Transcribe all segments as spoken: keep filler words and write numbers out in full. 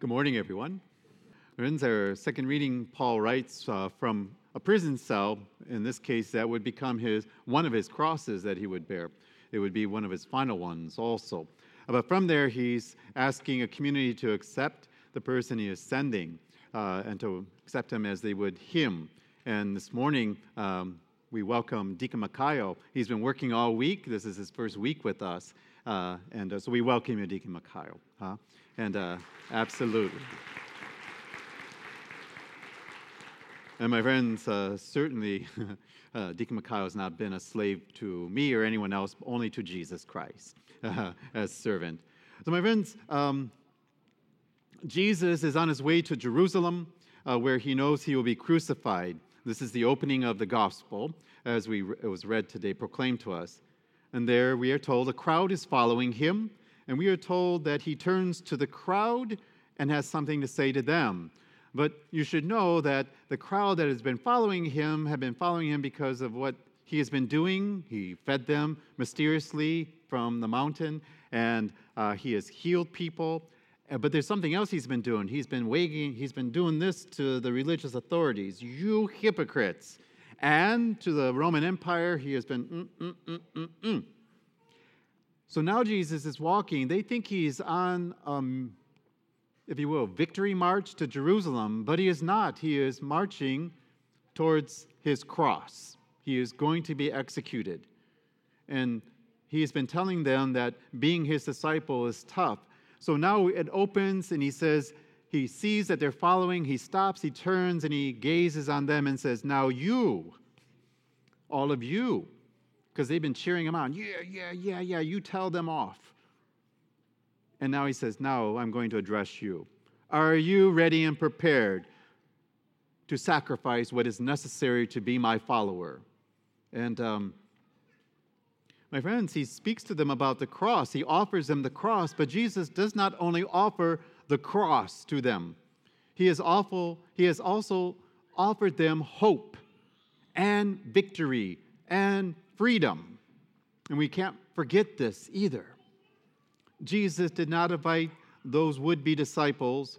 Good morning, everyone. We're in our second reading. Paul writes uh, from a prison cell. In this case, that would become his one of his crosses that he would bear. It would be one of his final ones also. But from there, he's asking a community to accept the person he is sending uh, and to accept him as they would him. And this morning, um, we welcome Deacon Macayo. He's been working all week. This is his first week with us. Uh, and uh, so we welcome you, Deacon Macayo. Huh? And uh, absolutely. And my friends, uh, certainly uh, Deacon Macayo has not been a slave to me or anyone else, only to Jesus Christ uh, as servant. So my friends, um, Jesus is on his way to Jerusalem, uh, where he knows he will be crucified. This is the opening of the gospel, as we it was read today, proclaimed to us. And there we are told a crowd is following him. And we are told that he turns to the crowd and has something to say to them. But you should know that the crowd that has been following him have been following him because of what he has been doing. He fed them mysteriously from the mountain, and uh, he has healed people. But there's something else he's been doing. He's been wagging, he's been doing this to the religious authorities. You hypocrites. And to the Roman Empire, he has been mm, mm, mm, mm, mm. So now Jesus is walking. They think he's on, um, if you will, victory march to Jerusalem, but he is not. He is marching towards his cross. He is going to be executed. And he has been telling them that being his disciple is tough. So now it opens and he says, he sees that they're following. He stops, he turns, and he gazes on them and says, now you, all of you, because they've been cheering him on. Yeah, yeah, yeah, yeah, you tell them off. And now he says, now I'm going to address you. Are you ready and prepared to sacrifice what is necessary to be my follower? And um, my friends, he speaks to them about the cross. He offers them the cross, but Jesus does not only offer the cross to them. He is awful. He has also offered them hope and victory and freedom. And we can't forget this either. Jesus did not invite those would-be disciples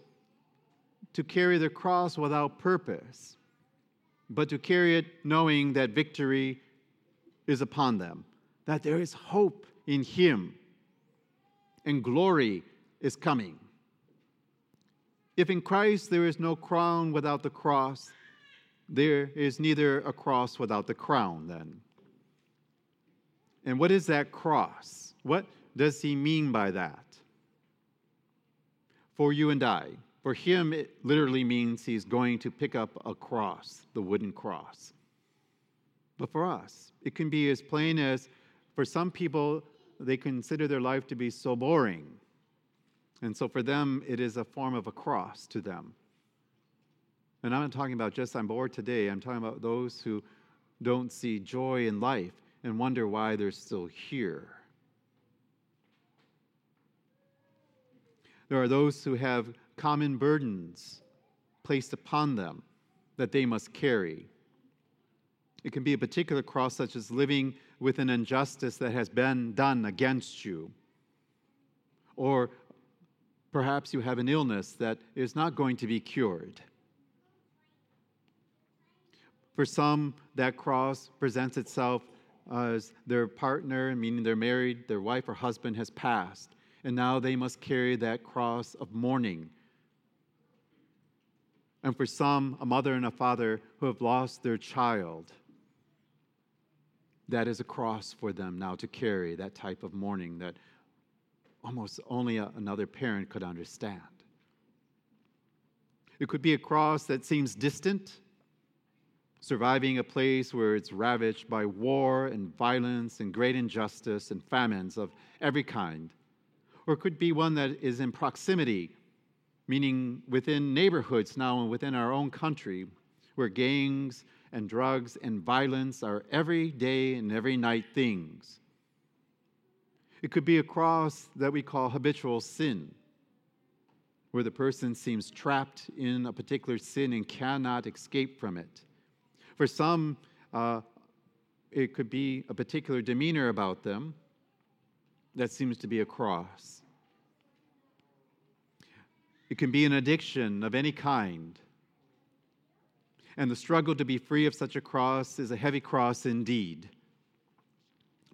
to carry their cross without purpose, but to carry it knowing that victory is upon them, that there is hope in him and glory is coming. If in Christ there is no crown without the cross, there is neither a cross without the crown then. And what is that cross? What does he mean by that? For you and I. For him, it literally means he's going to pick up a cross, the wooden cross. But for us, it can be as plain as, for some people, they consider their life to be so boring. And so for them, it is a form of a cross to them. And I'm not talking about just I'm bored today. I'm talking about those who don't see joy in life and wonder why they're still here. There are those who have common burdens placed upon them that they must carry. It can be a particular cross, such as living with an injustice that has been done against you. Or perhaps you have an illness that is not going to be cured. For some, that cross presents itself as their partner, meaning they're married, their wife or husband has passed, and now they must carry that cross of mourning. And for some, a mother and a father who have lost their child, that is a cross for them now to carry, that type of mourning that almost only a, another parent could understand. It could be a cross that seems distant, surviving a place where it's ravaged by war and violence and great injustice and famines of every kind. Or it could be one that is in proximity, meaning within neighborhoods now and within our own country, where gangs and drugs and violence are every day and every night things. It could be a cross that we call habitual sin, where the person seems trapped in a particular sin and cannot escape from it. For some, uh, it could be a particular demeanor about them that seems to be a cross. It can be an addiction of any kind. And the struggle to be free of such a cross is a heavy cross indeed.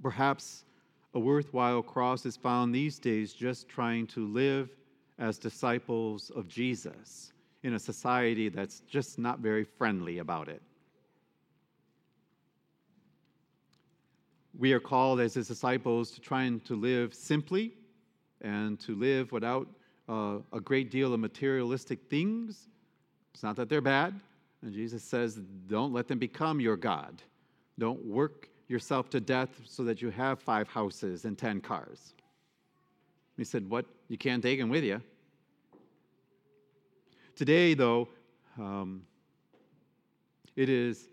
Perhaps a worthwhile cross is found these days just trying to live as disciples of Jesus in a society that's just not very friendly about it. We are called as his disciples to try and to live simply and to live without uh, a great deal of materialistic things. It's not that they're bad. And Jesus says, don't let them become your God. Don't work yourself to death so that you have five houses and ten cars. He said, what? You can't take them with you. Today, though, um, it is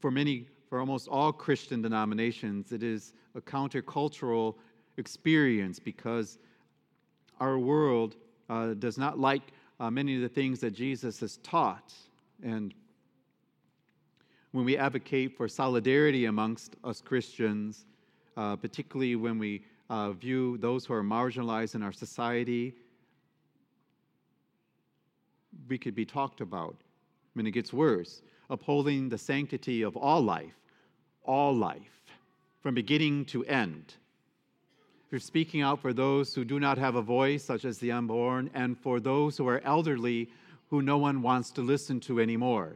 for many, for almost all Christian denominations, it is a countercultural experience because our world uh, does not like uh, many of the things that Jesus has taught. And when we advocate for solidarity amongst us Christians, uh, particularly when we uh, view those who are marginalized in our society, we could be talked about. I mean, it gets worse. Upholding the sanctity of all life, all life, from beginning to end. We're speaking out for those who do not have a voice, such as the unborn, and for those who are elderly, who no one wants to listen to anymore.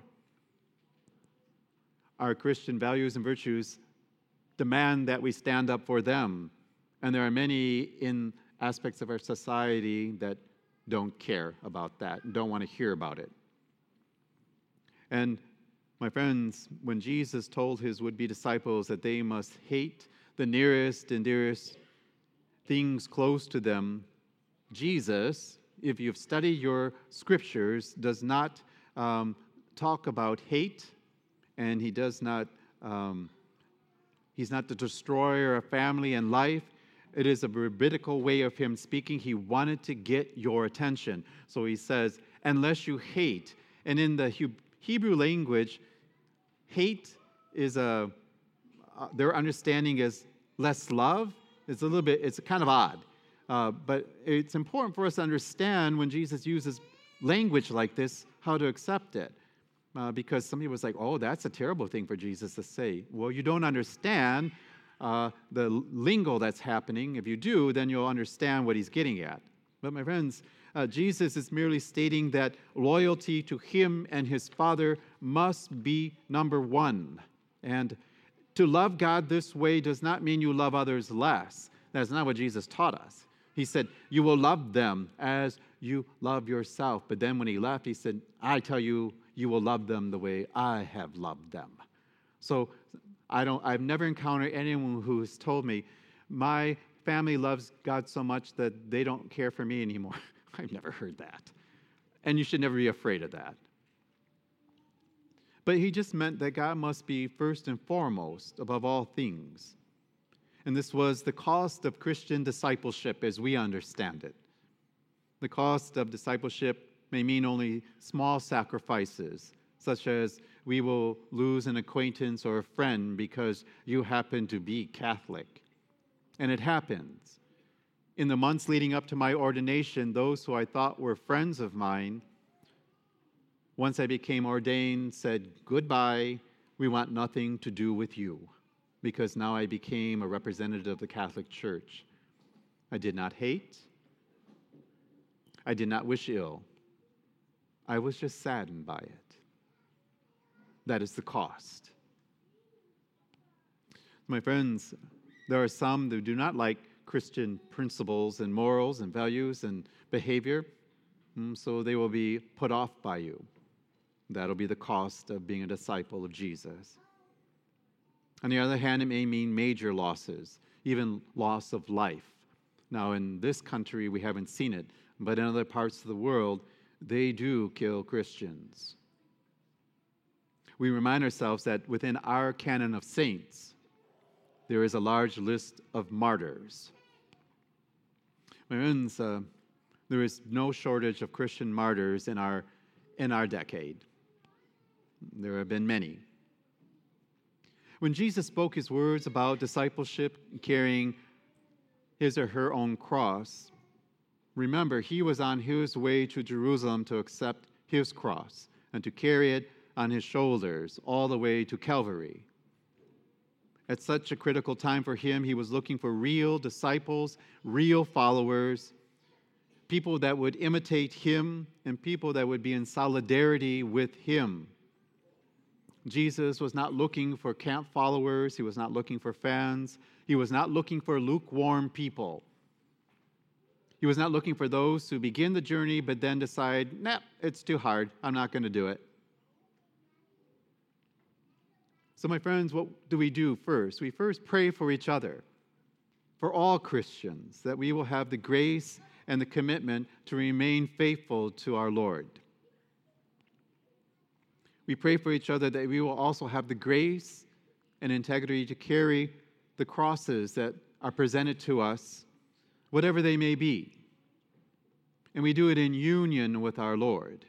Our Christian values and virtues demand that we stand up for them, and there are many in aspects of our society that don't care about that and don't want to hear about it. And my friends, when Jesus told his would-be disciples that they must hate the nearest and dearest things close to them, Jesus, if you've studied your scriptures, does not um, talk about hate, and he does not, um, he's not the destroyer of family and life. It is a rabbinical way of him speaking. He wanted to get your attention. So he says, unless you hate. And in the hu- Hebrew language, hate is a, uh, their understanding is less love. It's a little bit, it's kind of odd. Uh, but it's important for us to understand when Jesus uses language like this, how to accept it. Uh, because somebody was like, oh, that's a terrible thing for Jesus to say. Well, you don't understand uh, the lingo that's happening. If you do, then you'll understand what he's getting at. But my friends, Uh, Jesus is merely stating that loyalty to him and his Father must be number one. And to love God this way does not mean you love others less. That's not what Jesus taught us. He said, you will love them as you love yourself. But then when he left, he said, I tell you, you will love them the way I have loved them. So I don't, I've never encountered anyone who has told me, my family loves God so much that they don't care for me anymore. I've never heard that. And you should never be afraid of that. But he just meant that God must be first and foremost above all things. And this was the cost of Christian discipleship as we understand it. The cost of discipleship may mean only small sacrifices, such as we will lose an acquaintance or a friend because you happen to be Catholic. And it happens. In the months leading up to my ordination, those who I thought were friends of mine, once I became ordained, said, goodbye, we want nothing to do with you, because now I became a representative of the Catholic Church. I did not hate. I did not wish ill. I was just saddened by it. That is the cost. My friends, there are some who do not like Christian principles and morals and values and behavior, so they will be put off by you. That'll be the cost of being a disciple of Jesus. On the other hand, it may mean major losses, even loss of life. Now, in this country, we haven't seen it, but in other parts of the world, they do kill Christians. We remind ourselves that within our canon of saints, there is a large list of martyrs. My friends, uh, there is no shortage of Christian martyrs in our in our decade. There have been many. When Jesus spoke his words about discipleship, carrying his or her own cross, Remember, he was on his way to Jerusalem to accept his cross and to carry it on his shoulders all the way to Calvary. At such a critical time for him, he was looking for real disciples, real followers, people that would imitate him, and people that would be in solidarity with him. Jesus was not looking for camp followers. He was not looking for fans. He was not looking for lukewarm people. He was not looking for those who begin the journey but then decide, nah, it's too hard. I'm not going to do it. So, my friends, what do we do first? We first pray for each other, for all Christians, that we will have the grace and the commitment to remain faithful to our Lord. We pray for each other that we will also have the grace and integrity to carry the crosses that are presented to us, whatever they may be. And we do it in union with our Lord.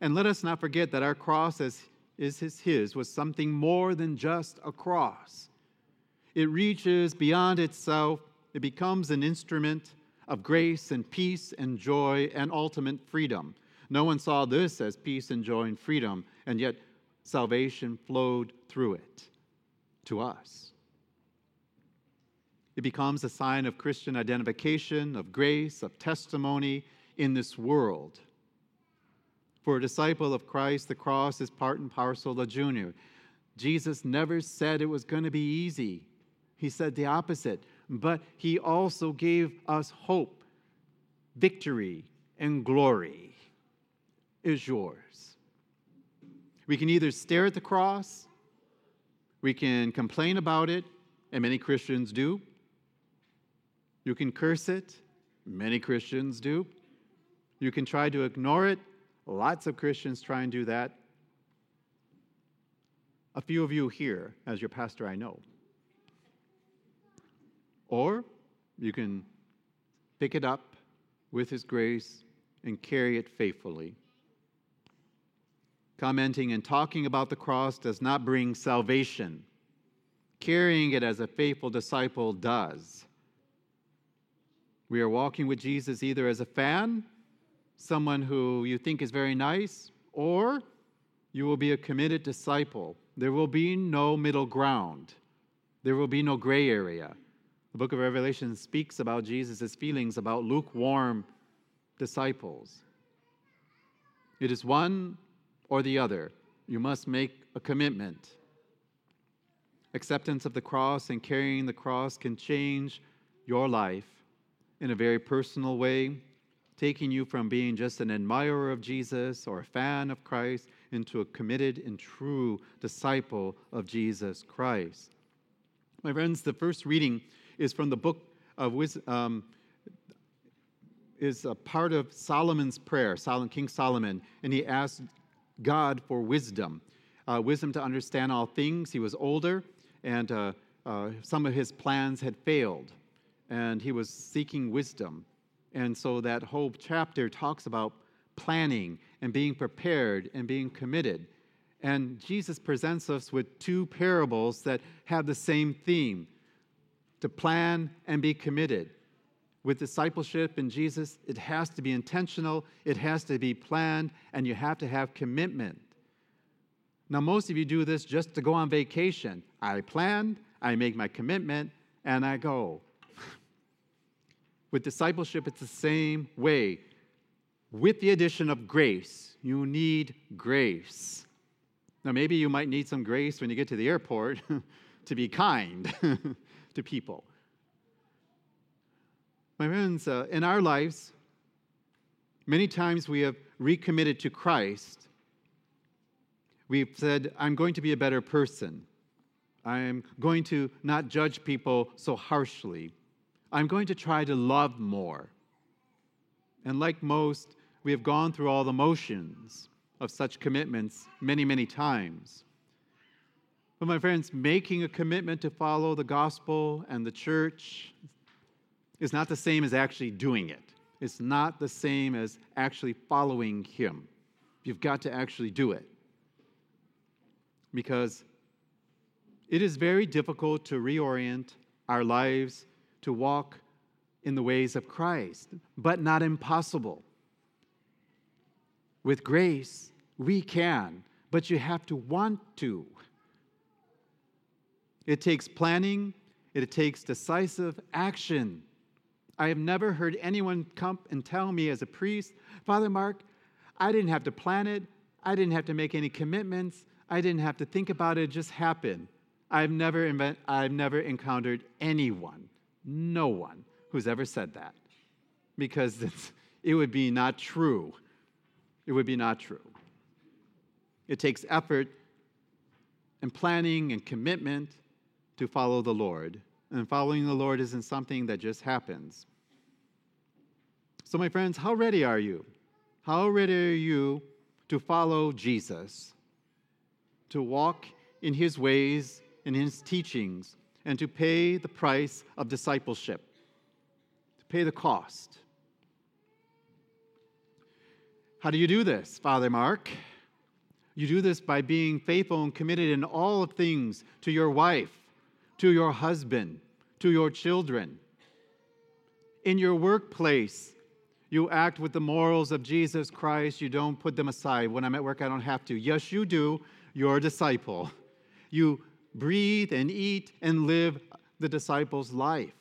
And let us not forget that our cross, as is his, his, was something more than just a cross. It reaches beyond itself. It becomes an instrument of grace and peace and joy and ultimate freedom. No one saw this as peace and joy and freedom, and yet salvation flowed through it to us. It becomes a sign of Christian identification, of grace, of testimony in this world. For a disciple of Christ, the cross is part and parcel of journey. Jesus never said it was going to be easy. He said the opposite, but he also gave us hope, victory, and glory is yours. We can either stare at the cross, we can complain about it, and many Christians do. You can curse it, many Christians do. You can try to ignore it, lots of Christians try and do that. A few of you here, as your pastor, I know. Or you can pick it up with his grace and carry it faithfully. Commenting and talking about the cross does not bring salvation. Carrying it as a faithful disciple does. We are walking with Jesus either as a fan, someone who you think is very nice, or you will be a committed disciple. There will be no middle ground. There will be no gray area. The book of Revelation speaks about Jesus' feelings about lukewarm disciples. It is one or the other. You must make a commitment. Acceptance of the cross and carrying the cross can change your life in a very personal way, taking you from being just an admirer of Jesus or a fan of Christ into a committed and true disciple of Jesus Christ. My friends, the first reading is from the book of Wisdom, um, is a part of Solomon's prayer, King Solomon, and he asked God for wisdom, uh, wisdom to understand all things. He was older, and uh, uh, some of his plans had failed, and he was seeking wisdom. And so that whole chapter talks about planning and being prepared and being committed. And Jesus presents us with two parables that have the same theme, to plan and be committed. With discipleship in Jesus, it has to be intentional, it has to be planned, and you have to have commitment. Now, most of you do this just to go on vacation. I plan, I make my commitment, and I go. With discipleship, it's the same way. With the addition of grace, you need grace. Now, maybe you might need some grace when you get to the airport to be kind to people. My friends, uh, in our lives, many times we have recommitted to Christ. We've said, I'm going to be a better person. I'm going to not judge people so harshly. I'm going to try to love more. And like most, we have gone through all the motions of such commitments many, many times. But my friends, making a commitment to follow the gospel and the church is not the same as actually doing it. It's not the same as actually following him. You've got to actually do it. Because it is very difficult to reorient our lives to walk in the ways of Christ, but not impossible. With grace, we can, but you have to want to. It takes planning. It takes decisive action. I have never heard anyone come and tell me as a priest, Father Mark, I didn't have to plan it. I didn't have to make any commitments. I didn't have to think about it. It just happened. I've never, invent, I've never encountered anyone, no one, who's ever said that, because it's, it would be not true. It would be not true. It takes effort and planning and commitment to follow the Lord. And following the Lord isn't something that just happens. So, my friends, how ready are you? How ready are you to follow Jesus, to walk in his ways and his teachings, and to pay the price of discipleship, to pay the cost? How do you do this, Father Mark? You do this by being faithful and committed in all things to your wife, to your husband, to your children. In your workplace, you act with the morals of Jesus Christ. You don't put them aside. When I'm at work, I don't have to. Yes, you do. You're a disciple. You breathe and eat and live the disciple's life.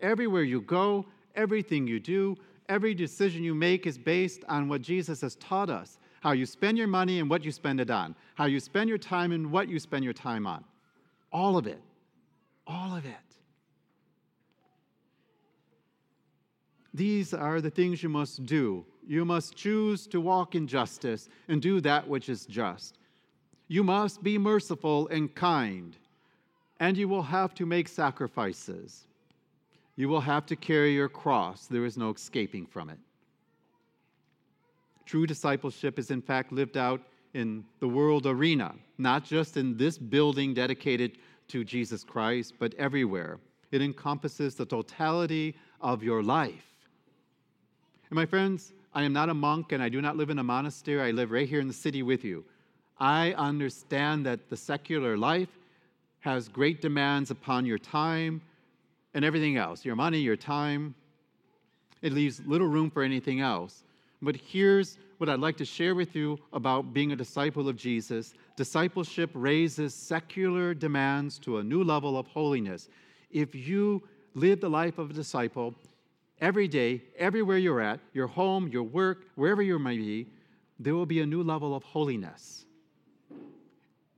Everywhere you go, everything you do, every decision you make is based on what Jesus has taught us, how you spend your money and what you spend it on, how you spend your time and what you spend your time on. All of it. All of it. These are the things you must do. You must choose to walk in justice and do that which is just. You must be merciful and kind, and you will have to make sacrifices. You will have to carry your cross. There is no escaping from it. True discipleship is, in fact, lived out in the world arena, not just in this building dedicated to Jesus Christ, but everywhere. It encompasses the totality of your life. And my friends, I am not a monk and I do not live in a monastery. I live right here in the city with you. I understand that the secular life has great demands upon your time and everything else, your money, your time. It leaves little room for anything else. But here's what I'd like to share with you about being a disciple of Jesus. Discipleship raises secular demands to a new level of holiness. If you live the life of a disciple every day, everywhere you're at, your home, your work, wherever you may be, there will be a new level of holiness.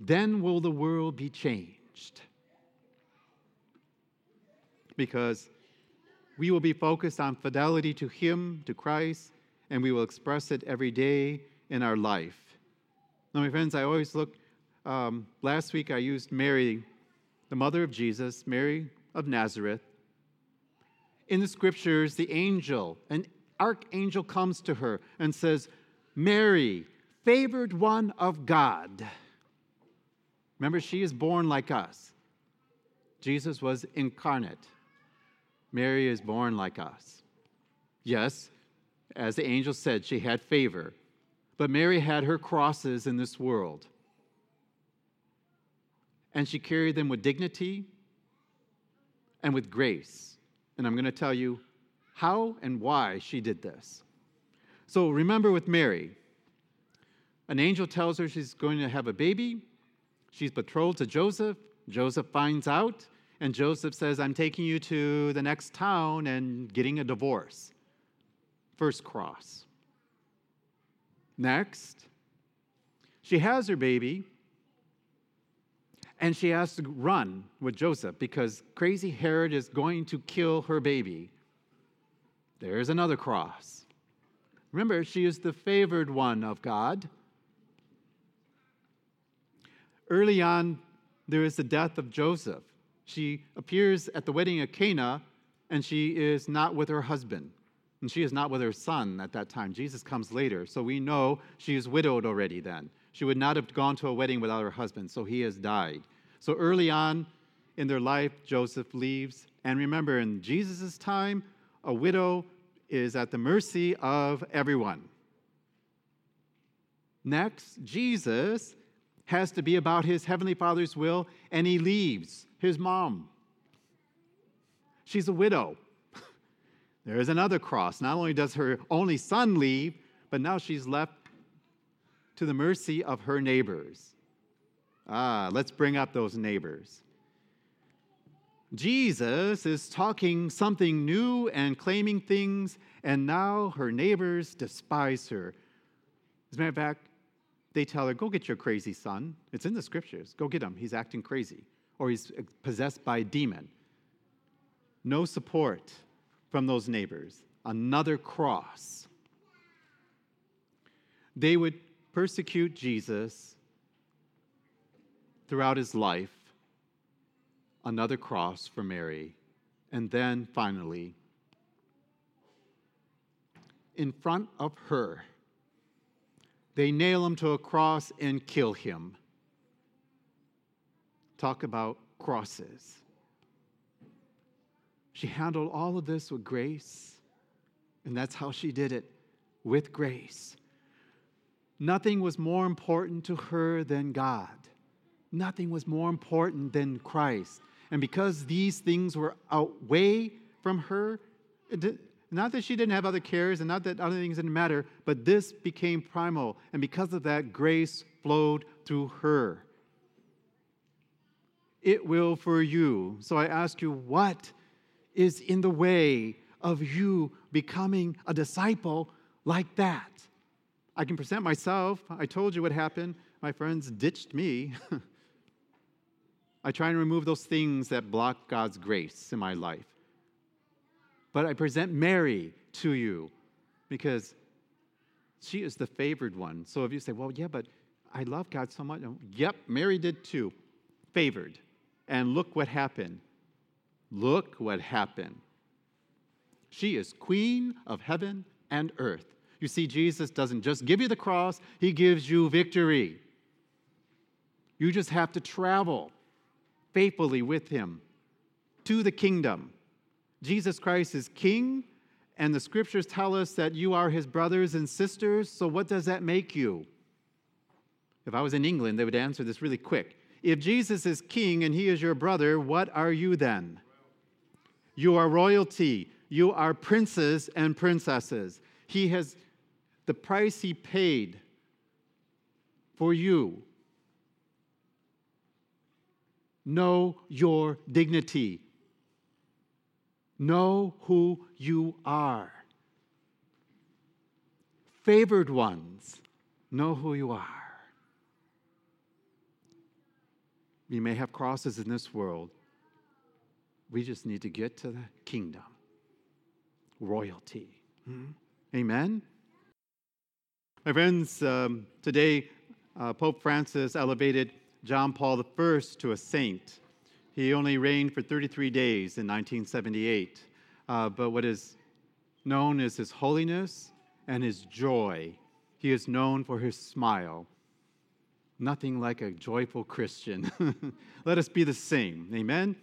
Then will the world be changed. Because we will be focused on fidelity to Him, to Christ, and we will express it every day in our life. Now, my friends, I always look, um, last week I used Mary, the mother of Jesus, Mary of Nazareth. In the scriptures, the angel, an archangel comes to her and says, Mary, favored one of God. Remember, she is born like us. Jesus was incarnate. Mary is born like us. Yes, as the angel said, she had favor. But Mary had her crosses in this world. And she carried them with dignity and with grace. And I'm going to tell you how and why she did this. So remember with Mary, an angel tells her she's going to have a baby. She's betrothed to Joseph. Joseph finds out. And Joseph says, I'm taking you to the next town and getting a divorce. First cross. Next, she has her baby, and she has to run with Joseph because crazy Herod is going to kill her baby. There's another cross. Remember, she is the favored one of God. Early on, there is the death of Joseph. She appears at the wedding of Cana, and she is not with her husband. And she is not with her son at that time. Jesus comes later, so we know she is widowed already then. She would not have gone to a wedding without her husband, so he has died. So early on in their life, Joseph leaves. And remember, in Jesus' time, a widow is at the mercy of everyone. Next, Jesus has to be about his heavenly Father's will, and he leaves his mom. She's a widow. There is another cross. Not only does her only son leave, but now she's left to the mercy of her neighbors. Ah, let's bring up those neighbors. Jesus is talking something new and claiming things, and now her neighbors despise her. As a matter of fact, they tell her, go get your crazy son. It's in the scriptures. Go get him. He's acting crazy. Or he's possessed by a demon. No support from those neighbors. Another cross. They would persecute Jesus throughout his life. Another cross for Mary. And then finally, in front of her, they nail him to a cross and kill him. Talk about crosses. She handled all of this with grace, and that's how she did it, with grace. Nothing was more important to her than God. Nothing was more important than Christ. And because these things were away from her, not that she didn't have other cares and not that other things didn't matter, but this became primal. And because of that, grace flowed through her. It will for you. So I ask you, what is in the way of you becoming a disciple like that? I can present myself. I told you what happened. My friends ditched me. I try and remove those things that block God's grace in my life. But I present Mary to you because she is the favored one. So if you say, well, yeah, but I love God so much. Yep, Mary did too. Favored. And look what happened. Look what happened. She is Queen of heaven and earth. You see, Jesus doesn't just give you the cross. He gives you victory. You just have to travel faithfully with him to the kingdom. Jesus Christ is King, and the scriptures tell us that you are his brothers and sisters, so what does that make you? If I was in England, they would answer this really quick. If Jesus is King and he is your brother, what are you then? You are royalty. You are princes and princesses. He has the price he paid for you. Know your dignity. Know who you are. Favored ones, know who you are. We may have crosses in this world. We just need to get to the kingdom. Royalty. Hmm? Amen? My friends, um, today uh, Pope Francis elevated John Paul the First to a saint. He only reigned for thirty-three days in nineteen seventy-eight. Uh, but what is known is his holiness and his joy. He is known for his smile. Nothing like a joyful Christian. Let us be the same. Amen.